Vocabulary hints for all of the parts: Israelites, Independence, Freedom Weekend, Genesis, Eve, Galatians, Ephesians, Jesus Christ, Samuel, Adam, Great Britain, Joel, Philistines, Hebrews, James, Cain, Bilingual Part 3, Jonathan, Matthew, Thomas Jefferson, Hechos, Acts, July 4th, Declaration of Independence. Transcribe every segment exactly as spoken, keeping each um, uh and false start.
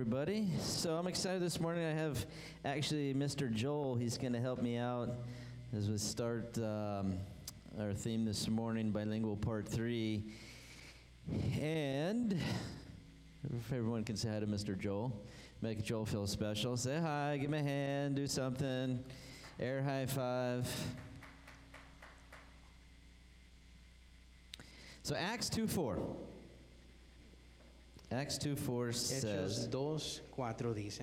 everybody. So I'm excited this morning. I have actually Mister Joel. He's going to help me out as we start um, our theme this morning, Bilingual Part three. And if everyone can say hi to Mister Joel, make Joel feel special. Say hi, give him a hand, do something, air high five. So Acts two four. Acts two four says. Hechos two four dice.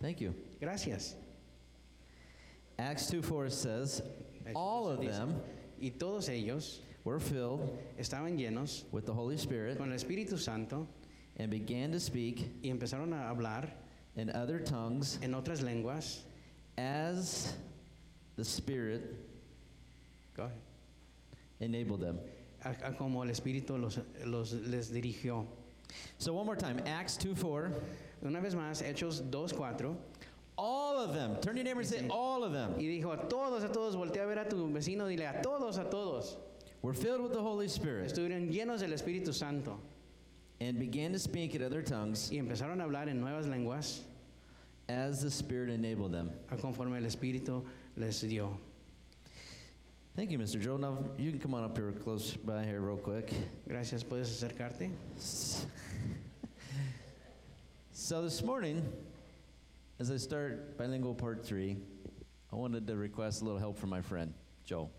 Thank you. Gracias. Acts two four says, all of them y todos ellos were filled estaban llenos with the Holy Spirit con el Espíritu Santo and began to speak y empezaron a hablar in other tongues en otras lenguas as the Spirit Go ahead. Enabled them. A, a como el Espíritu los, los, les dirigió. So one more time, Acts two four. Una vez más, Hechos two four. All of them. Turn to your neighbor and say, all of them. Y dijo a todos, a todos. Voltea a ver a tu vecino. Dile a todos, a todos. Were filled with the Holy Spirit. Estuvieron llenos del Espíritu Santo. And began to speak in other tongues. Y empezaron a hablar en nuevas lenguas. As the Spirit enabled them. A conforme el Espíritu les dio. Thank you, Mister Joel. Now, you can come on up here close by here real quick. Gracias. ¿Puedes acercarte? So this morning, as I start Bilingual Part three, I wanted to request a little help from my friend, Joel.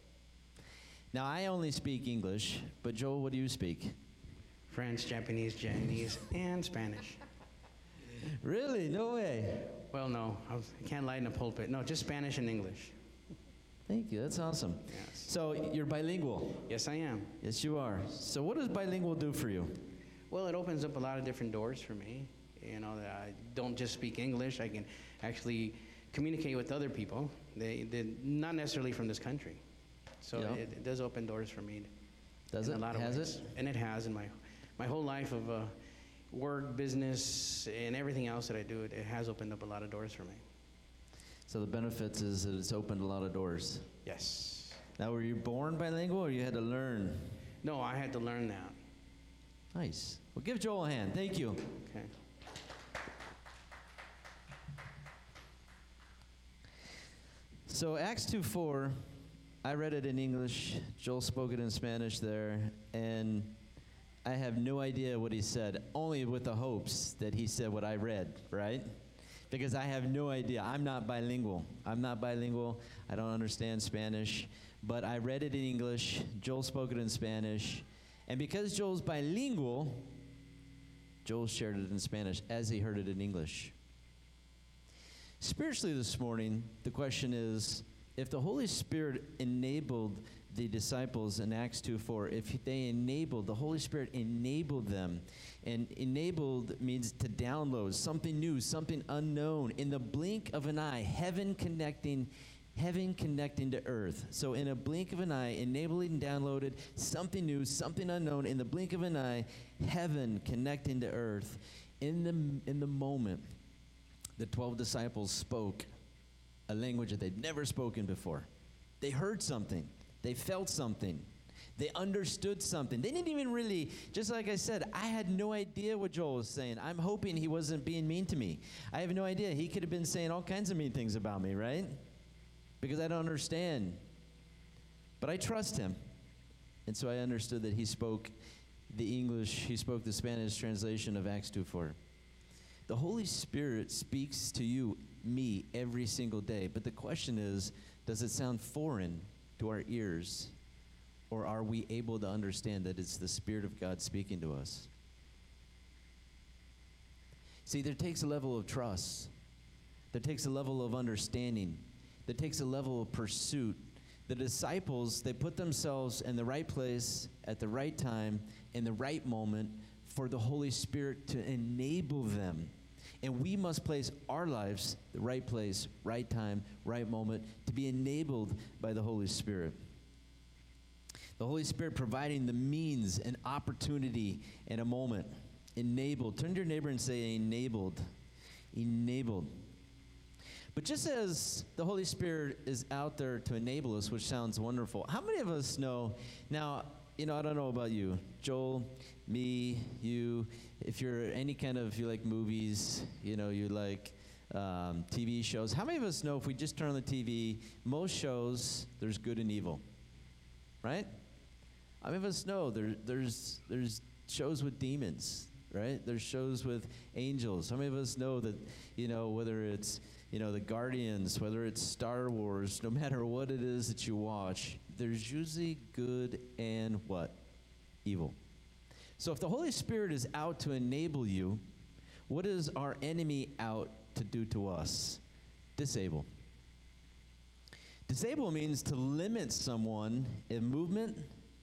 Now, I only speak English, but Joel, what do you speak? French, Japanese, Chinese, and Spanish. Really? No way. Well, no. I can't lie in a pulpit. No, just Spanish and English. Thank you. That's awesome. Yes. So you're bilingual. Yes, I am. Yes, you are. So what does bilingual do for you? Well, it opens up a lot of different doors for me. You know, I don't just speak English. I can actually communicate with other people. They, they're not necessarily from this country. So yeah. it, it does open doors for me. Does it? A lot of has ways. It? And it has in my my whole life of uh, work, business, and everything else that I do. It, it has opened up a lot of doors for me. So the benefits is that it's opened a lot of doors. Yes. Now, were you born bilingual or you had to learn? No, I had to learn that. Nice. Well, give Joel a hand. Thank you. Okay. So Acts two four, I read it in English. Joel spoke it in Spanish there. And I have no idea what he said, only with the hopes that he said what I read, right? Because I have no idea. I'm not bilingual. I'm not bilingual. I don't understand Spanish. But I read it in English. Joel spoke it in Spanish. And because Joel's bilingual, Joel shared it in Spanish as he heard it in English. Spiritually this morning, the question is, if the Holy Spirit enabled the disciples in Acts two four, if they enabled, the Holy Spirit enabled them, and enabled means to download something new, something unknown, in the blink of an eye, heaven connecting, heaven connecting to earth. So in a blink of an eye, enabled and downloaded, something new, something unknown, in the blink of an eye, heaven connecting to earth. In the, in the moment, the twelve disciples spoke a language that they'd never spoken before. They heard something. They felt something. They understood something. They didn't even really, just like I said, I had no idea what Joel was saying. I'm hoping he wasn't being mean to me. I have no idea. He could have been saying all kinds of mean things about me, right? Because I don't understand. But I trust him. And so I understood that he spoke the English, he spoke the Spanish translation of Acts two four. The Holy Spirit speaks to you, me, every single day. But the question is, does it sound foreign to our ears, or are we able to understand that it's the Spirit of God speaking to us? See, there takes a level of trust. There takes a level of understanding. There takes a level of pursuit. The disciples, they put themselves in the right place, at the right time, in the right moment, for the Holy Spirit to enable them. And we must place our lives the right place, right time, right moment, to be enabled by the Holy Spirit. The Holy Spirit providing the means, an opportunity, and a moment. Enabled. Turn to your neighbor and say, enabled. Enabled. But just as the Holy Spirit is out there to enable us, which sounds wonderful, how many of us know, now, you know, I don't know about you, Joel, me, you, if you're any kind of, you like movies, you know, you like um, T V shows. How many of us know if we just turn on the T V, most shows, there's good and evil, right? How many of us know there, there's there's shows with demons, right? There's shows with angels. How many of us know that, you know, whether it's, you know, the Guardians, whether it's Star Wars, no matter what it is that you watch, there's usually good and what? Evil. So if the Holy Spirit is out to enable you, what is our enemy out to do to us? Disable. Disable means to limit someone in movement,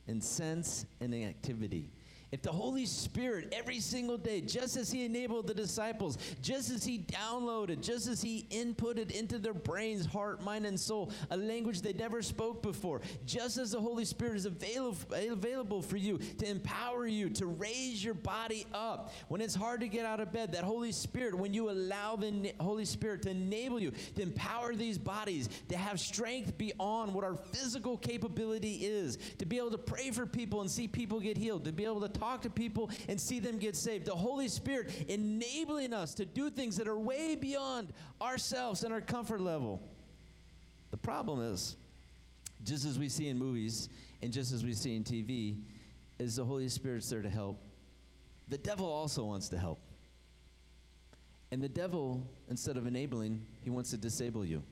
in sense, and in activity. If the Holy Spirit every single day, just as he enabled the disciples, just as he downloaded, just as he inputted into their brains, heart, mind, and soul, a language they never spoke before, just as the Holy Spirit is avail- available for you to empower you, to raise your body up. When it's hard to get out of bed, that Holy Spirit, when you allow the na- Holy Spirit to enable you, to empower these bodies, to have strength beyond what our physical capability is, to be able to pray for people and see people get healed, to be able to talk to people and see them get saved. The Holy Spirit enabling us to do things that are way beyond ourselves and our comfort level. The problem is, just as we see in movies and just as we see in T V, is the Holy Spirit's there to help. The devil also wants to help. And the devil, instead of enabling, he wants to disable you.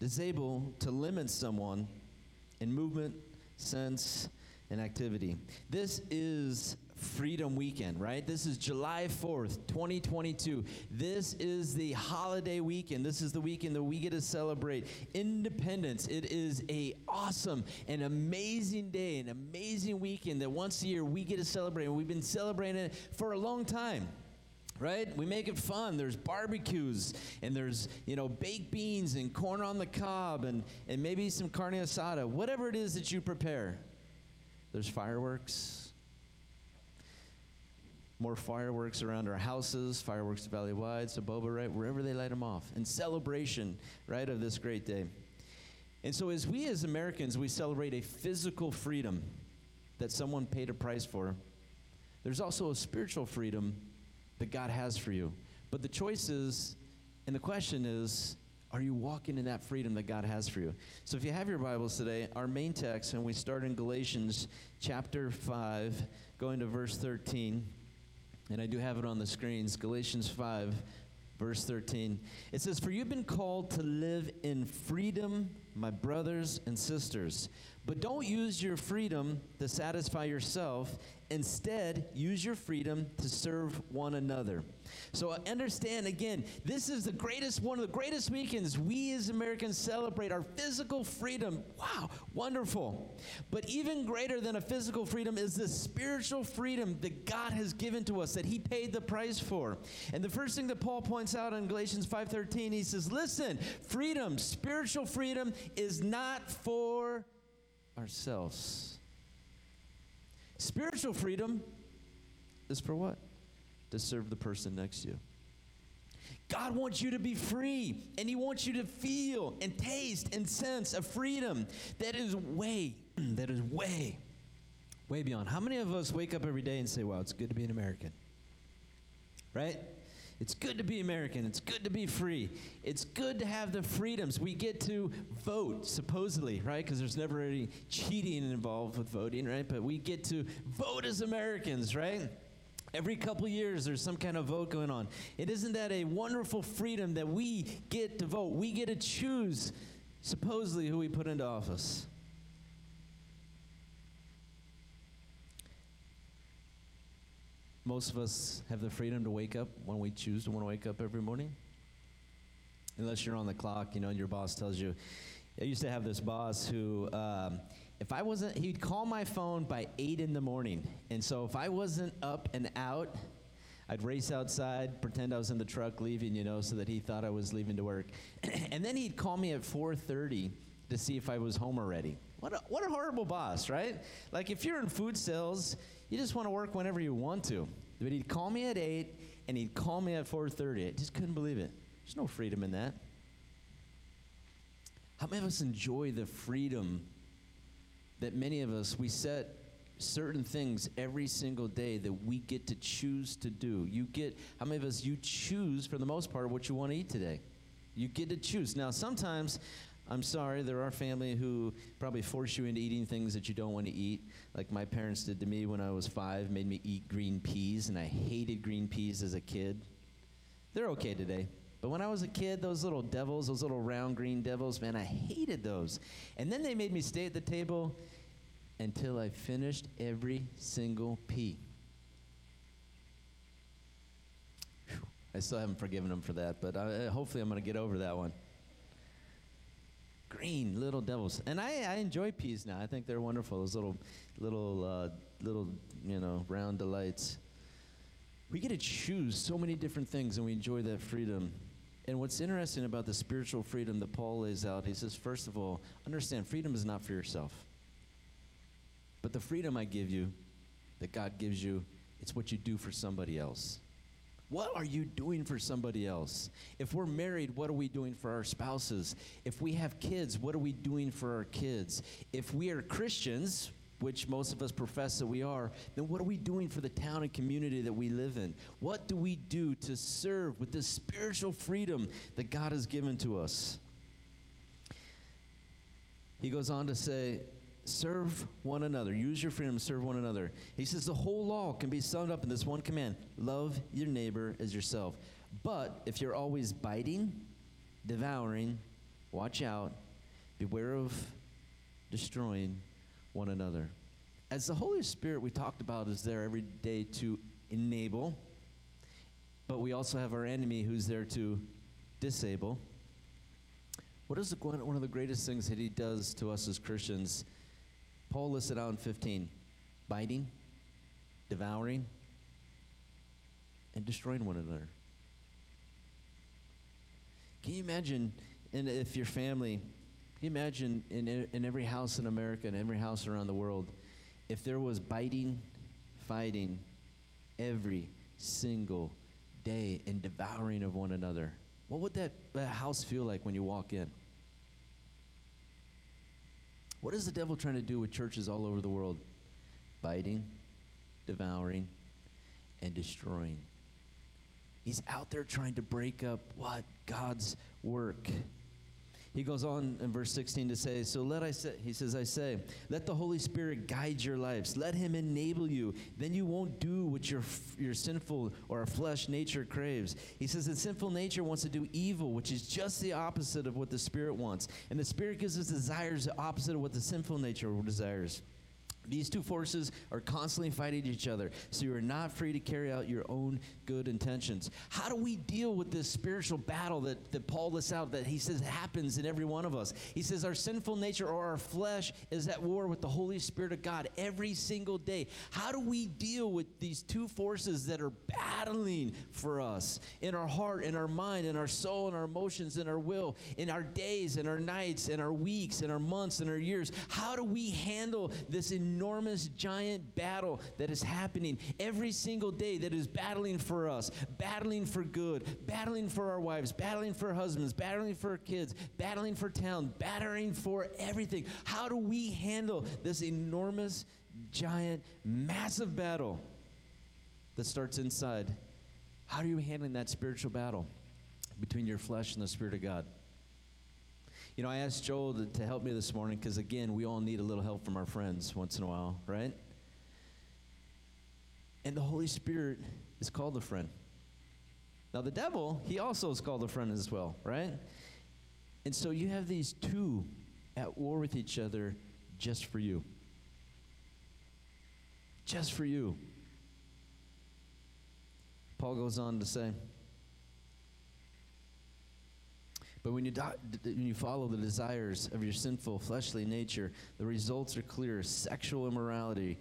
Disable to limit someone in movement, sense, and activity. This is Freedom Weekend, right? This is July fourth, twenty twenty-two. This is the holiday weekend. This is the weekend that we get to celebrate independence. It is a awesome and amazing day, an amazing weekend that once a year we get to celebrate, and we've been celebrating it for a long time. Right? We make it fun. There's barbecues and there's, you know, baked beans and corn on the cob and, and maybe some carne asada, whatever it is that you prepare. There's fireworks, more fireworks around our houses, fireworks valley-wide, Saboba, right, wherever they light them off, in celebration, right, of this great day. And so as we as Americans, we celebrate a physical freedom that someone paid a price for. There's also a spiritual freedom that God has for you. But the choice is, and the question is, are you walking in that freedom that God has for you? So if you have your Bibles today, our main text, and we start in Galatians chapter five, going to verse thirteen, and I do have it on the screens, Galatians five, verse thirteen. It says, "For you've been called to live in freedom, my brothers and sisters, but don't use your freedom to satisfy yourself. Instead, use your freedom to serve one another." So understand, again, this is the greatest, one of the greatest weekends we as Americans celebrate, our physical freedom. Wow, wonderful. But even greater than a physical freedom is the spiritual freedom that God has given to us, that he paid the price for. And the first thing that Paul points out in Galatians five thirteen, he says, listen, freedom, spiritual freedom is not for ourselves. Spiritual freedom is for what? To serve the person next to you. God wants you to be free, and he wants you to feel and taste and sense a freedom that is way, that is way, way beyond. How many of us wake up every day and say, wow, it's good to be an American, right? It's good to be American. It's good to be free. It's good to have the freedoms. We get to vote, supposedly, right? Because there's never any cheating involved with voting, right? But we get to vote as Americans, right? Every couple years, there's some kind of vote going on. It isn't that a wonderful freedom that we get to vote? We get to choose, supposedly, who we put into office. Most of us have the freedom to wake up when we choose to want to wake up every morning. Unless you're on the clock, you know, and your boss tells you. I used to have this boss who, um, if I wasn't, he'd call my phone by eight in the morning. And so if I wasn't up and out, I'd race outside, pretend I was in the truck leaving, you know, so that he thought I was leaving to work. And then he'd call me at four thirty to see if I was home already. What a, what a horrible boss, right? Like if you're in food sales, you just want to work whenever you want to. But he'd call me at eight, and he'd call me at four thirty. I just couldn't believe it. There's no freedom in that. How many of us enjoy the freedom that many of us, we set certain things every single day that we get to choose to do. You get, how many of us, you choose for the most part what you want to eat today. You get to choose. Now, sometimes, I'm sorry, there are family who probably force you into eating things that you don't want to eat. Like my parents did to me when I was five, made me eat green peas, and I hated green peas as a kid. They're okay today. But when I was a kid, those little devils, those little round green devils, man, I hated those. And then they made me stay at the table until I finished every single pea. Whew. I still haven't forgiven them for that, but I, hopefully I'm going to get over that one. Green little devils. And I, I enjoy peas now. I think they're wonderful, those little, little, uh, little, you know, round delights. We get to choose so many different things, and we enjoy that freedom. And what's interesting about the spiritual freedom that Paul lays out, he says, first of all, understand freedom is not for yourself. But the freedom I give you, that God gives you, it's what you do for somebody else. What are you doing for somebody else? If we're married, what are we doing for our spouses? If we have kids, what are we doing for our kids? If we are Christians, which most of us profess that we are, then what are we doing for the town and community that we live in? What do we do to serve with this spiritual freedom that God has given to us? He goes on to say, serve one another. Use your freedom to serve one another. He says the whole law can be summed up in this one command. Love your neighbor as yourself. But if you're always biting, devouring, watch out. Beware of destroying one another. As the Holy Spirit we talked about is there every day to enable, but we also have our enemy who's there to disable. What is the, one of the greatest things that he does to us as Christians? Paul lists it out in fifteen. Biting, devouring, and destroying one another. Can you imagine, and if your family, can you imagine in, in every house in America and every house around the world, if there was biting, fighting every single day and devouring of one another? What would that, that house feel like when you walk in? What is the devil trying to do with churches all over the world? Biting, devouring, and destroying. He's out there trying to break up what? God's work. He goes on in verse sixteen to say, so let I say, he says, I say, let the Holy Spirit guide your lives. Let him enable you. Then you won't do what your your sinful or flesh nature craves. He says the sinful nature wants to do evil, which is just the opposite of what the Spirit wants. And the Spirit gives us desires the opposite of what the sinful nature desires. These two forces are constantly fighting each other, so you are not free to carry out your own good intentions. How do we deal with this spiritual battle that, that Paul lists out, that he says happens in every one of us? He says our sinful nature or our flesh is at war with the Holy Spirit of God every single day. How do we deal with these two forces that are battling for us in our heart, in our mind, in our soul, in our emotions, in our will, in our days, in our nights, in our weeks, in our months, in our years? How do we handle this in enormous giant battle that is happening every single day, that is battling for us, battling for good, battling for our wives, battling for husbands, battling for kids, battling for town, battling for everything? How do we handle this enormous, giant, massive battle that starts inside? How are you handling that spiritual battle between your flesh and the Spirit of God? You know, I asked Joel to, to help me this morning because, again, we all need a little help from our friends once in a while, right? And the Holy Spirit is called a friend. Now, the devil, he also is called a friend as well, right? And so you have these two at war with each other just for you. Just for you. Paul goes on to say, but when you, do, when you follow the desires of your sinful, fleshly nature, the results are clear. Sexual immorality,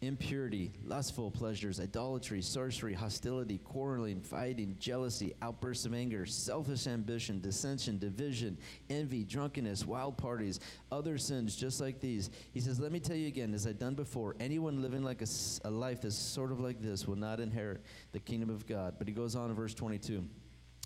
impurity, lustful pleasures, idolatry, sorcery, hostility, quarreling, fighting, jealousy, outbursts of anger, selfish ambition, dissension, division, envy, drunkenness, wild parties, other sins just like these. He says, let me tell you again, as I've done before, anyone living like a, a life that's sort of like this will not inherit the kingdom of God. But he goes on in verse twenty-two.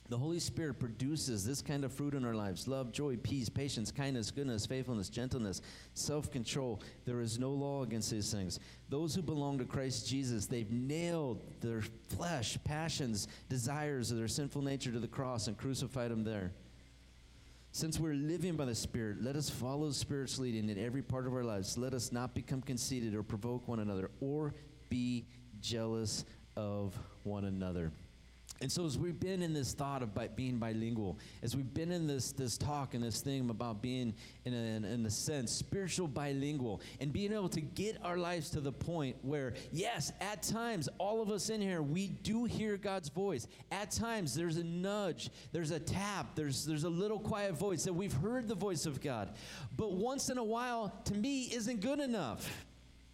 The Holy Spirit produces this kind of fruit in our lives: love, joy, peace, patience, kindness, goodness, faithfulness, gentleness, self-control. There is no law against these things. Those who belong to Christ Jesus, they've nailed their flesh, passions, desires of their sinful nature to the cross and crucified them there. Since we're living by the Spirit, let us follow the Spirit's leading in every part of our lives. Let us not become conceited or provoke one another or be jealous of one another. And so as we've been in this thought of bi- being bilingual, as we've been in this this talk and this thing about being, in a, in a sense, spiritual bilingual, and being able to get our lives to the point where, yes, at times, all of us in here, we do hear God's voice. At times, there's a nudge, there's a tap, there's, there's a little quiet voice that we've heard the voice of God. But once in a while, to me, isn't good enough.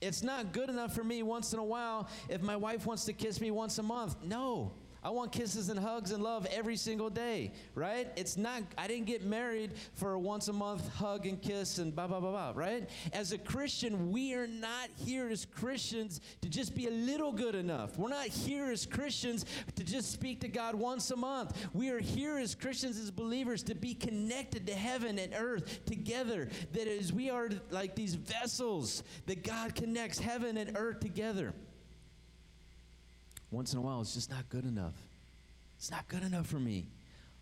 It's not good enough for me once in a while if my wife wants to kiss me once a month. No. I want kisses and hugs and love every single day, right? It's not, I didn't get married for a once a month hug and kiss and blah, blah, blah, blah, right? As a Christian, we are not here as Christians to just be a little good enough. We're not here as Christians to just speak to God once a month. We are here as Christians, as believers, to be connected to heaven and earth together. That is, we are like these vessels that God connects heaven and earth together. Once in a while, it's just not good enough. It's not good enough for me.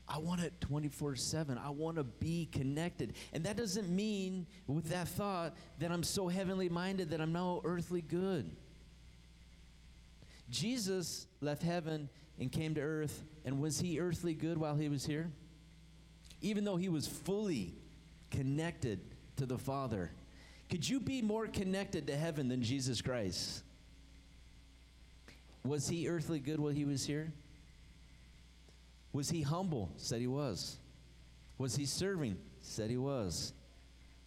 I want it twenty-four seven. I want to be connected. And that doesn't mean, with that thought, that I'm so heavenly minded that I'm no earthly good. Jesus left heaven and came to earth, and was he earthly good while he was here? Even though he was fully connected to the Father. Could you be more connected to heaven than Jesus Christ? Was he earthly good while he was here? Was he humble? Said he was. Was he serving? Said he was.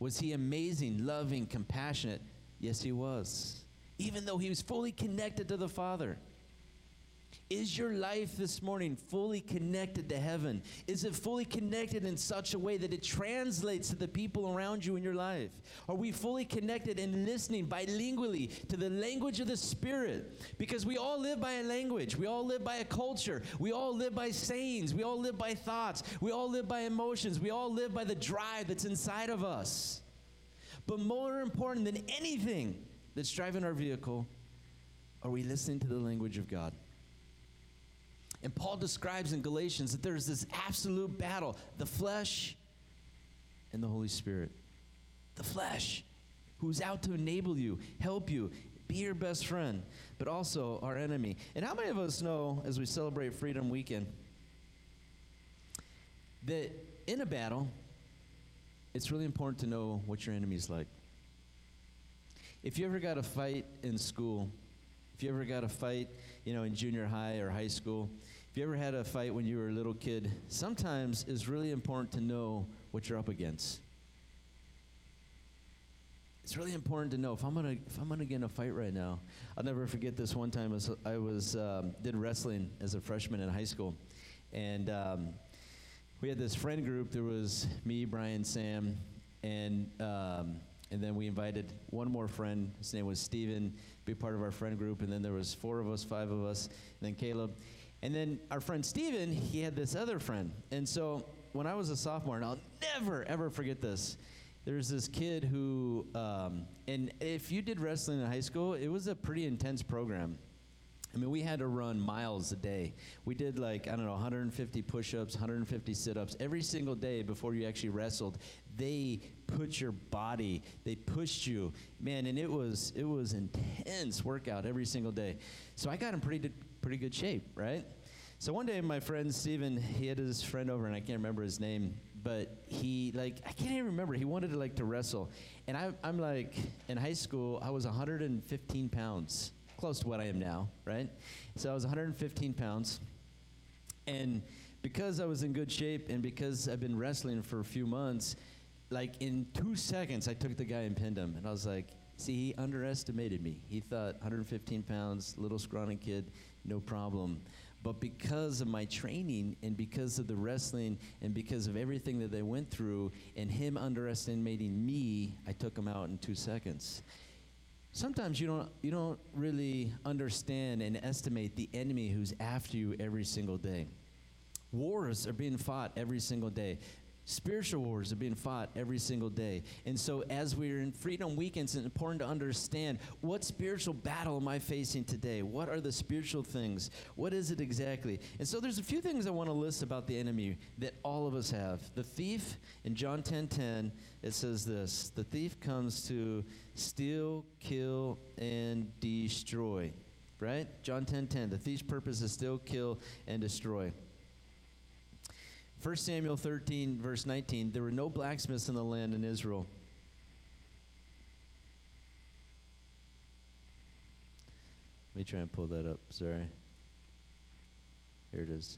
Was he amazing, loving, compassionate? Yes, he was. Even though he was fully connected to the Father. Is your life this morning fully connected to heaven? Is it fully connected in such a way that it translates to the people around you in your life? Are we fully connected and listening bilingually to the language of the Spirit? Because we all live by a language. We all live by a culture. We all live by sayings. We all live by thoughts. We all live by emotions. We all live by the drive that's inside of us. But more important than anything that's driving our vehicle, are we listening to the language of God? And Paul describes in Galatians that there's this absolute battle, the flesh and the Holy Spirit. The flesh, who's out to enable you, help you, be your best friend, but also our enemy. And how many of us know, as we celebrate Freedom Weekend, that in a battle, it's really important to know what your enemy's like. If you ever got a fight in school, if you ever got a fight, you know, in junior high or high school, if you ever had a fight when you were a little kid, sometimes it's really important to know what you're up against. It's really important to know if I'm gonna if I'm gonna get in a fight right now. I'll never forget this one time. As I was um, did wrestling as a freshman in high school, and um, we had this friend group. There was me, Brian, Sam, and um, and then we invited one more friend. His name was Steven. Be part of our friend group, and then there was four of us, five of us, and then Caleb. And then our friend Steven, he had this other friend. And so when I was a sophomore, and I'll never, ever forget this, there's this kid who, um, and if you did wrestling in high school, it was a pretty intense program. I mean, we had to run miles a day. We did like, I don't know, one hundred fifty push-ups, one hundred fifty sit-ups. Every single day before you actually wrestled, they put your body, they pushed you. Man, and it was it was intense workout every single day. So I got in pretty, pretty good shape, right? So one day my friend Steven, he had his friend over, and I can't remember his name, but he, like, I can't even remember. He wanted to, like, to wrestle. And I, I'm like, in high school, I was one hundred fifteen pounds. Close to what I am now, right? So I was one hundred fifteen pounds, and because I was in good shape and because I've been wrestling for a few months, like in two seconds, I took the guy and pinned him, and I was like, see, he underestimated me. He thought one hundred fifteen pounds, little scrawny kid, no problem. But because of my training and because of the wrestling and because of everything that they went through and him underestimating me, I took him out in two seconds. Sometimes you don't you don't really understand and estimate the enemy who's after you every single day. Wars are being fought every single day. Spiritual wars are being fought every single day. And so as we're in Freedom Weekends, it's important to understand, what spiritual battle am I facing today? What are the spiritual things? What is it exactly? And so there's a few things I want to list about the enemy that all of us have. The thief, in John ten ten, it says this: the thief comes to steal, kill, and destroy. Right? John ten ten, the thief's purpose is steal, kill, and destroy. First Samuel thirteen, verse nineteen, there were no blacksmiths in the land in Israel. Let me try and pull that up. Sorry. Here it is.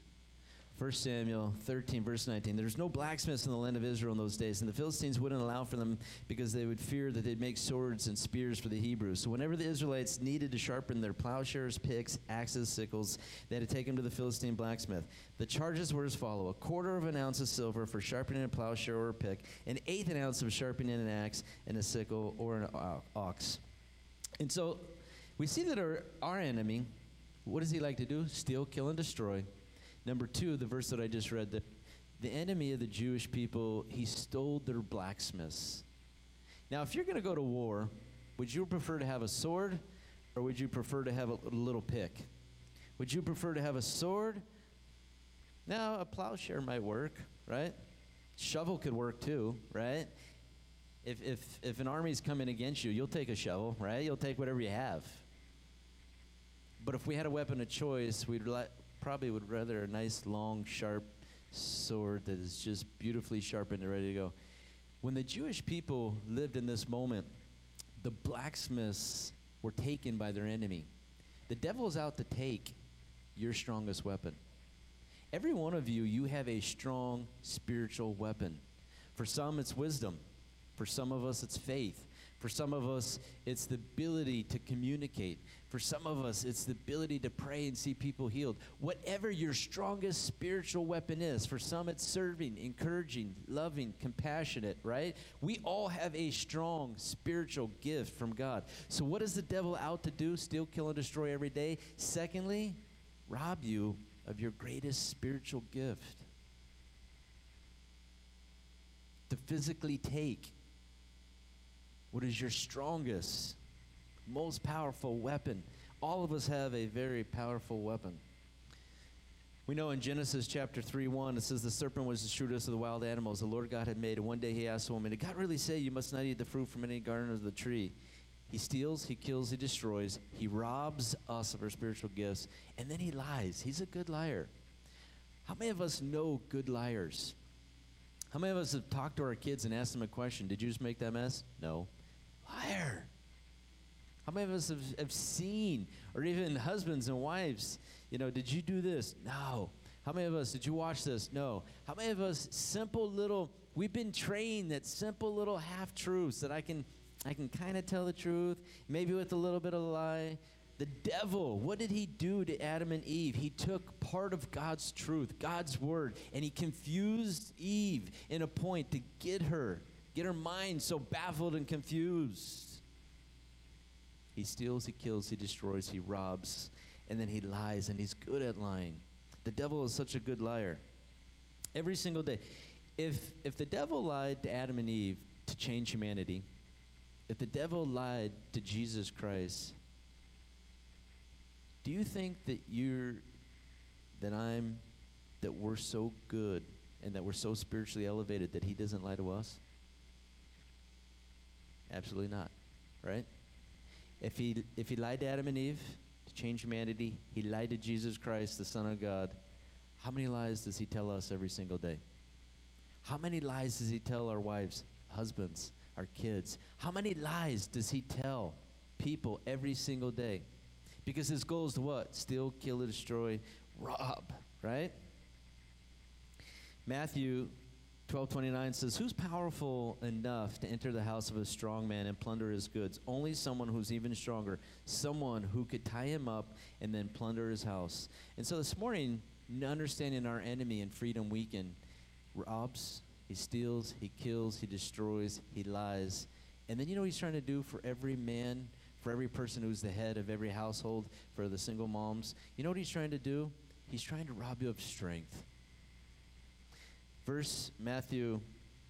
First Samuel thirteen, verse nineteen, there's no blacksmiths in the land of Israel in those days, and the Philistines wouldn't allow for them because they would fear that they'd make swords and spears for the Hebrews. So whenever the Israelites needed to sharpen their plowshares, picks, axes, sickles, they had to take them to the Philistine blacksmith. The charges were as follow: a quarter of an ounce of silver for sharpening a plowshare or a pick, an eighth an ounce of sharpening an axe, and a sickle or an ox. And so we see that our, our enemy, what does he like to do? Steal, kill, and destroy. Number two, the verse that I just read, the, the enemy of the Jewish people, he stole their blacksmiths. Now, if you're going to go to war, would you prefer to have a sword, or would you prefer to have a little pick? Would you prefer to have a sword? Now, a plowshare might work, right? Shovel could work too, right? If if if an army's coming against you, you'll take a shovel, right? You'll take whatever you have. But if we had a weapon of choice, we'd let... probably would rather a nice, long, sharp sword that is just beautifully sharpened and ready to go. When the Jewish people lived in this moment, the blacksmiths were taken by their enemy. The devil is out to take your strongest weapon. Every one of you, you have a strong spiritual weapon. For some, it's wisdom. For some of us, it's faith. For some of us, it's the ability to communicate. For some of us, it's the ability to pray and see people healed. Whatever your strongest spiritual weapon is, for some it's serving, encouraging, loving, compassionate, right? We all have a strong spiritual gift from God. So what is the devil out to do? Steal, kill, and destroy every day. Secondly, rob you of your greatest spiritual gift. To physically take what is your strongest, most powerful weapon. All of us have a very powerful weapon. We know in Genesis chapter three one, it says, the serpent was the shrewdest of the wild animals the Lord God had made. And one day he asked the woman, did God really say you must not eat the fruit from any garden of the tree? He steals, he kills, he destroys. He robs us of our spiritual gifts. And then he lies. He's a good liar. How many of us know good liars? How many of us have talked to our kids and asked them a question? Did you just make that mess? No. Liar. How many of us have, have seen, or even husbands and wives, you know, did you do this? No. How many of us, did you watch this? No. How many of us, simple little, we've been trained that simple little half-truths that I can, I can kind of tell the truth, maybe with a little bit of a lie. The devil, what did he do to Adam and Eve? He took part of God's truth, God's word, and he confused Eve in a point to get her, get her mind so baffled and confused. He steals, he kills, he destroys, he robs, and then he lies, and he's good at lying. The devil is such a good liar. Every single day. If if the devil lied to Adam and Eve to change humanity, if the devil lied to Jesus Christ, do you think that you're, that I'm, that we're so good and that we're so spiritually elevated that he doesn't lie to us? Absolutely not, right? If he if he lied to Adam and Eve to change humanity, he lied to Jesus Christ, the Son of God. How many lies does he tell us every single day? How many lies does he tell our wives, husbands, our kids? How many lies does he tell people every single day? Because his goal is to what? Steal, kill, destroy, rob, right? Matthew twelve twenty-nine says, who's powerful enough to enter the house of a strong man and plunder his goods? Only someone who's even stronger, someone who could tie him up and then plunder his house. And so this morning, understanding our enemy in Freedom Weekend, robs, he steals, he kills, he destroys, he lies. And then you know what he's trying to do for every man, for every person who's the head of every household, for the single moms? You know what he's trying to do? He's trying to rob you of strength. Verse Matthew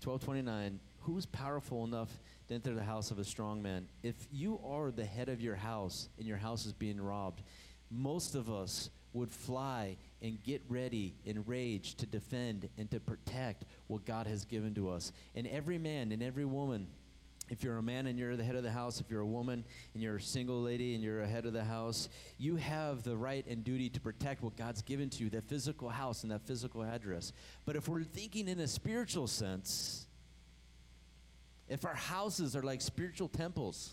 twelve twenty-nine, who is powerful enough to enter the house of a strong man? If you are the head of your house and your house is being robbed, most of us would fly and get ready and rage to defend and to protect what God has given to us. And every man and every woman, if you're a man and you're the head of the house, if you're a woman and you're a single lady and you're a head of the house, you have the right and duty to protect what God's given to you, that physical house and that physical address. But if we're thinking in a spiritual sense, if our houses are like spiritual temples,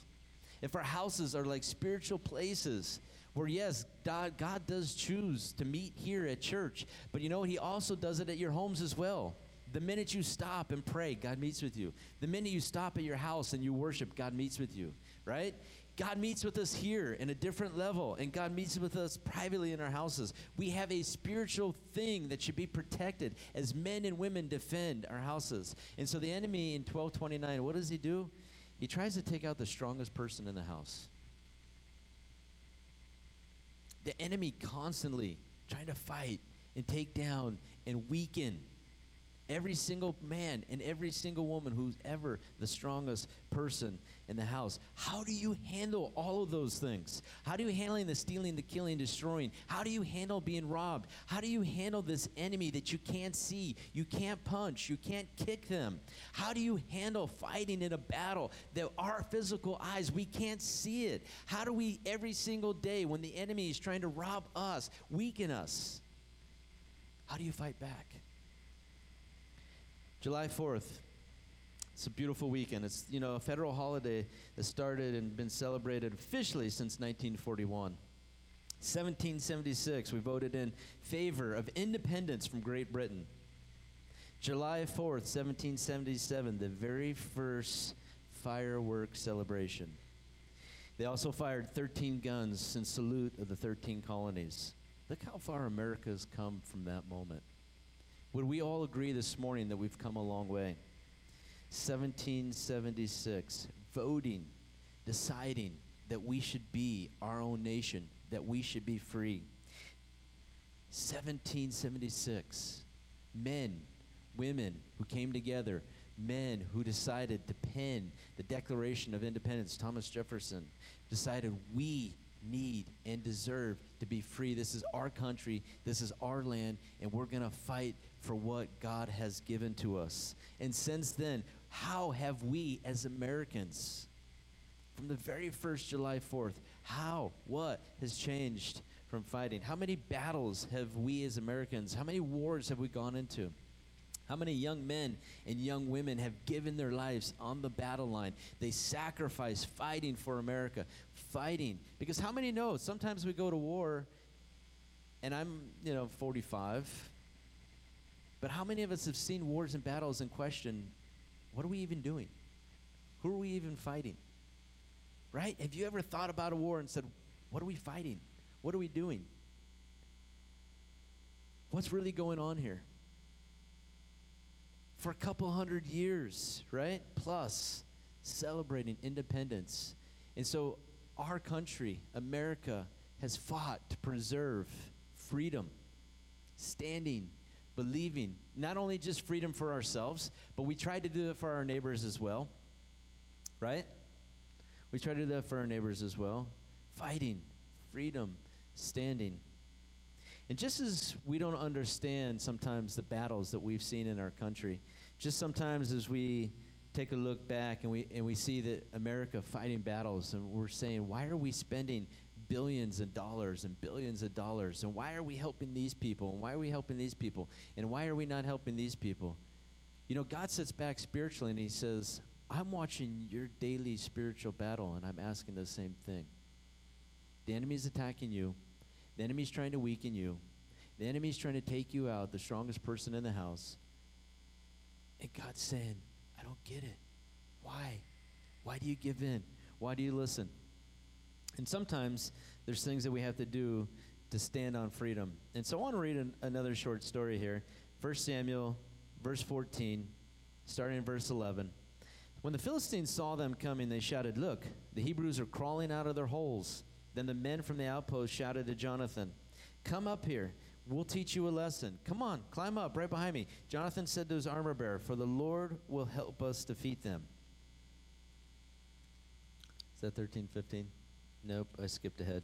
if our houses are like spiritual places where, yes, God, God does choose to meet here at church, but you know what? He also does it at your homes as well. The minute you stop and pray, God meets with you. The minute you stop at your house and you worship, God meets with you, right? God meets with us here in a different level, and God meets with us privately in our houses. We have a spiritual thing that should be protected as men and women defend our houses. And so the enemy in twelve twenty-nine, what does he do? He tries to take out the strongest person in the house. The enemy constantly trying to fight and take down and weaken every single man and every single woman who's ever the strongest person in the house. How do you handle all of those things? How do you handle the stealing, the killing, destroying? How do you handle being robbed? How do you handle this enemy that you can't see, you can't punch, you can't kick them? How do you handle fighting in a battle that our physical eyes, we can't see it? How do we, every single day when the enemy is trying to rob us, weaken us, how do you fight back? July fourth, it's a beautiful weekend. It's, you know, a federal holiday that started and been celebrated officially since nineteen forty-one. seventeen seventy-six, we voted in favor of independence from Great Britain. July fourth, seventeen seventy-seven, the very first fireworks celebration. They also fired thirteen guns in salute of the thirteen colonies. Look how far America's come from that moment. Would we all agree this morning that we've come a long way? seventeen seventy-six, voting, deciding that we should be our own nation, that we should be free. seventeen seventy-six, men, women who came together, men who decided to pen the Declaration of Independence. Thomas Jefferson decided we need and deserve to be free. This is our country, this is our land, and we're going to fight for what God has given to us. And since then, how have we as Americans, from the very first July fourth, how, what has changed from fighting? How many battles have we as Americans, how many wars have we gone into? How many young men and young women have given their lives on the battle line? They sacrifice fighting for America, fighting. Because how many know, sometimes we go to war, and I'm, you know, forty-five, but how many of us have seen wars and battles and questioned, what are we even doing? Who are we even fighting? Right? Have you ever thought about a war and said, what are we fighting? What are we doing? What's really going on here? For a couple hundred years, right? Plus, celebrating independence. And so our country, America, has fought to preserve freedom, standing, believing, not only just freedom for ourselves, but we try to do it for our neighbors as well, right? We try to do that for our neighbors as well. Fighting, freedom, standing. And just as we don't understand sometimes the battles that we've seen in our country, just sometimes as we take a look back and we and we see that America fighting battles, and we're saying, why are we spending billions of dollars and billions of dollars, and why are we helping these people, and why are we helping these people, and why are we not helping these people? You know, God sits back spiritually and he says, I'm watching your daily spiritual battle, and I'm asking the same thing. The enemy's attacking you. The enemy's trying to weaken you. The enemy's trying to take you out, the strongest person in the house. And God's saying, I don't get it. Why? Why do you give in? Why do you listen? And sometimes there's things that we have to do to stand on freedom. And so I want to read an, another short story here. First Samuel, verse fourteen, starting in verse eleven. When the Philistines saw them coming, they shouted, look, the Hebrews are crawling out of their holes. Then the men from the outpost shouted to Jonathan, come up here. We'll teach you a lesson. Come on, climb up right behind me. Jonathan said to his armor bearer, for the Lord will help us defeat them. Is that thirteen fifteen? Nope, I skipped ahead.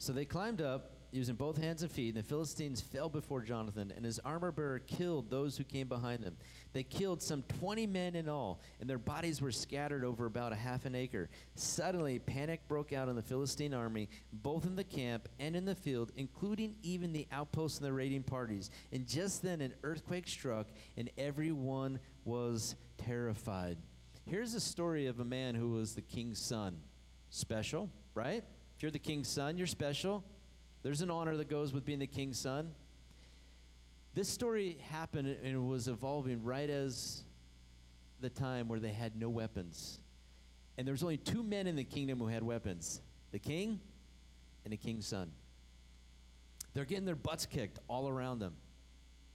So they climbed up using both hands and feet, and the Philistines fell before Jonathan, and his armor bearer killed those who came behind them. They killed some twenty men in all, and their bodies were scattered over about a half an acre. Suddenly, panic broke out in the Philistine army, both in the camp and in the field, including even the outposts and the raiding parties. And just then, an earthquake struck, and everyone was terrified. Here's a story of a man who was the king's son. Special, right? If you're the king's son, you're special. There's an honor that goes with being the king's son. This story happened and was evolving right as the time where they had no weapons. And there was only two men in the kingdom who had weapons, the king and the king's son. They're getting their butts kicked all around them.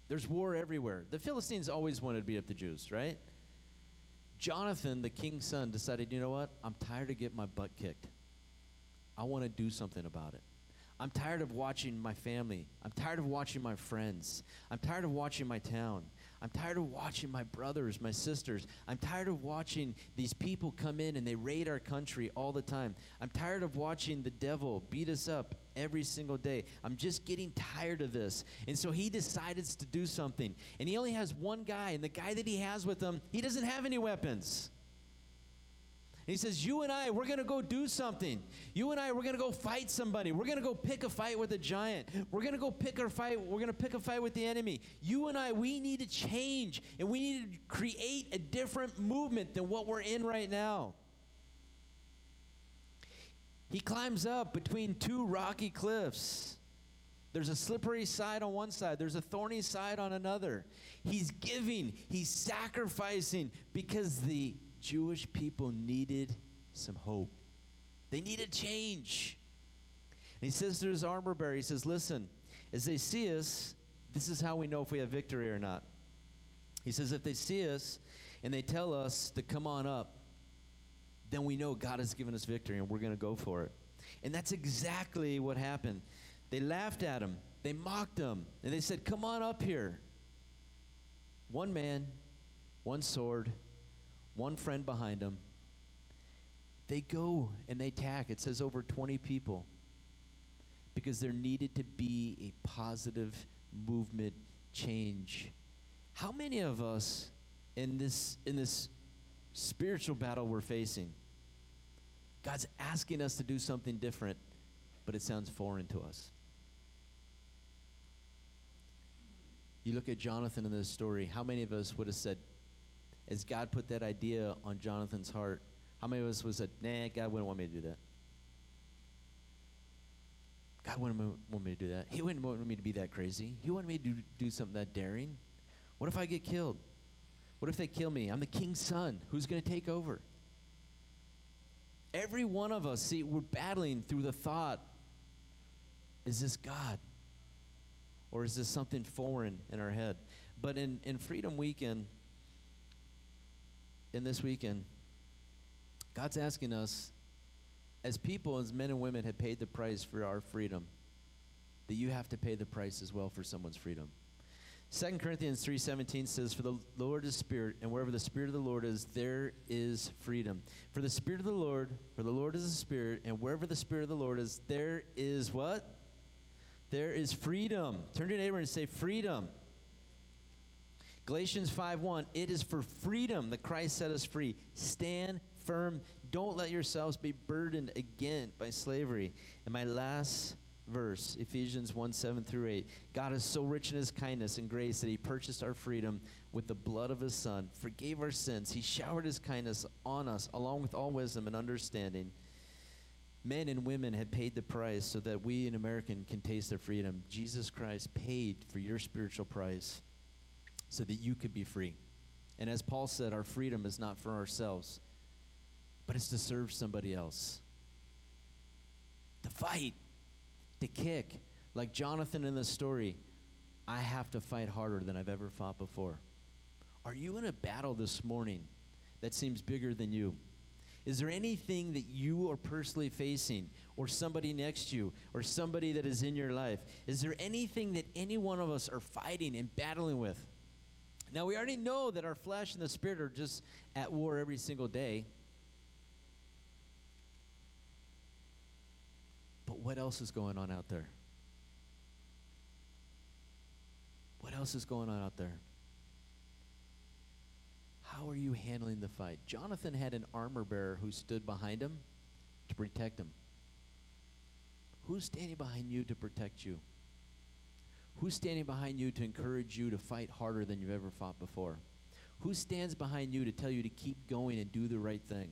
There's war everywhere. The Philistines always wanted to beat up the Jews, right? Jonathan, the king's son, decided, you know what? I'm tired of getting my butt kicked. I want to do something about it. I'm tired of watching my family. I'm tired of watching my friends. I'm tired of watching my town. I'm tired of watching my brothers, my sisters. I'm tired of watching these people come in and they raid our country all the time. I'm tired of watching the devil beat us up every single day. I'm just getting tired of this. And so he decides to do something. And he only has one guy, and the guy that he has with him, he doesn't have any weapons. And he says, you and I, we're going to go do something. You and I, we're going to go fight somebody. We're going to go pick a fight with a giant. We're going to go pick our fight. We're going to pick a fight with the enemy. You and I, we need to change, and we need to create a different movement than what we're in right now. He climbs up between two rocky cliffs. There's a slippery side on one side. There's a thorny side on another. He's giving. He's sacrificing because the Jewish people needed some hope. They needed change. And he says to his armor bearer, he says, listen, as they see us, this is how we know if we have victory or not. He says, if they see us and they tell us to come on up, then we know God has given us victory and we're going to go for it. And that's exactly what happened. They laughed at him. They mocked him. And they said, come on up here. One man, one sword, one friend behind them. They go and they attack. It says over twenty people because there needed to be a positive movement change. How many of us in this in this spiritual battle we're facing? God's asking us to do something different, but it sounds foreign to us. You look at Jonathan in this story. How many of us would have said, as God put that idea on Jonathan's heart, how many of us would have said, nah, God wouldn't want me to do that. God wouldn't want me to do that. He wouldn't want me to be that crazy. He wanted me to do something that daring. What if I get killed? What if they kill me? I'm the king's son. Who's going to take over? Every one of us, see, we're battling through the thought, is this God? Or is this something foreign in our head? But in, in Freedom Weekend, in this weekend, God's asking us, as people, as men and women have paid the price for our freedom, that you have to pay the price as well for someone's freedom. Second Corinthians three seventeen says, for the Lord is spirit, and wherever the spirit of the Lord is, there is freedom. For the spirit of the Lord, for the Lord is a spirit, and wherever the spirit of the Lord is, there is what? There is freedom. Turn to your neighbor and say, freedom. Galatians five one, it is for freedom that Christ set us free. Stand firm. Don't let yourselves be burdened again by slavery. And my last verse, Ephesians one seven through eight, God is so rich in his kindness and grace that he purchased our freedom with the blood of his son, forgave our sins. He showered his kindness on us, along with all wisdom and understanding. Men and women have paid the price so that we, an American, can taste their freedom. Jesus Christ paid for your spiritual price, so that you could be free. And as Paul said, our freedom is not for ourselves, but it's to serve somebody else. To fight, to kick. Like Jonathan in the story, I have to fight harder than I've ever fought before. Are you in a battle this morning that seems bigger than you? Is there anything that you are personally facing or somebody next to you or somebody that is in your life? Is there anything that any one of us are fighting and battling with? Now, we already know that our flesh and the spirit are just at war every single day. But what else is going on out there? What else is going on out there? How are you handling the fight? Jonathan had an armor bearer who stood behind him to protect him. Who's standing behind you to protect you? Who's standing behind you to encourage you to fight harder than you've ever fought before? Who stands behind you to tell you to keep going and do the right thing?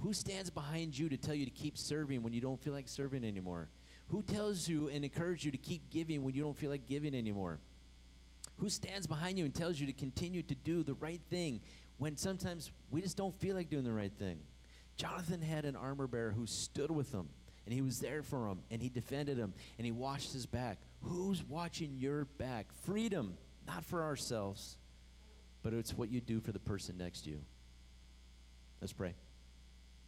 Who stands behind you to tell you to keep serving when you don't feel like serving anymore? Who tells you and encourages you to keep giving when you don't feel like giving anymore? Who stands behind you and tells you to continue to do the right thing when sometimes we just don't feel like doing the right thing? Jonathan had an armor bearer who stood with him, and he was there for him, and he defended him, and he watched his back. Who's watching your back? Freedom, not for ourselves, but it's what you do for the person next to you. Let's pray.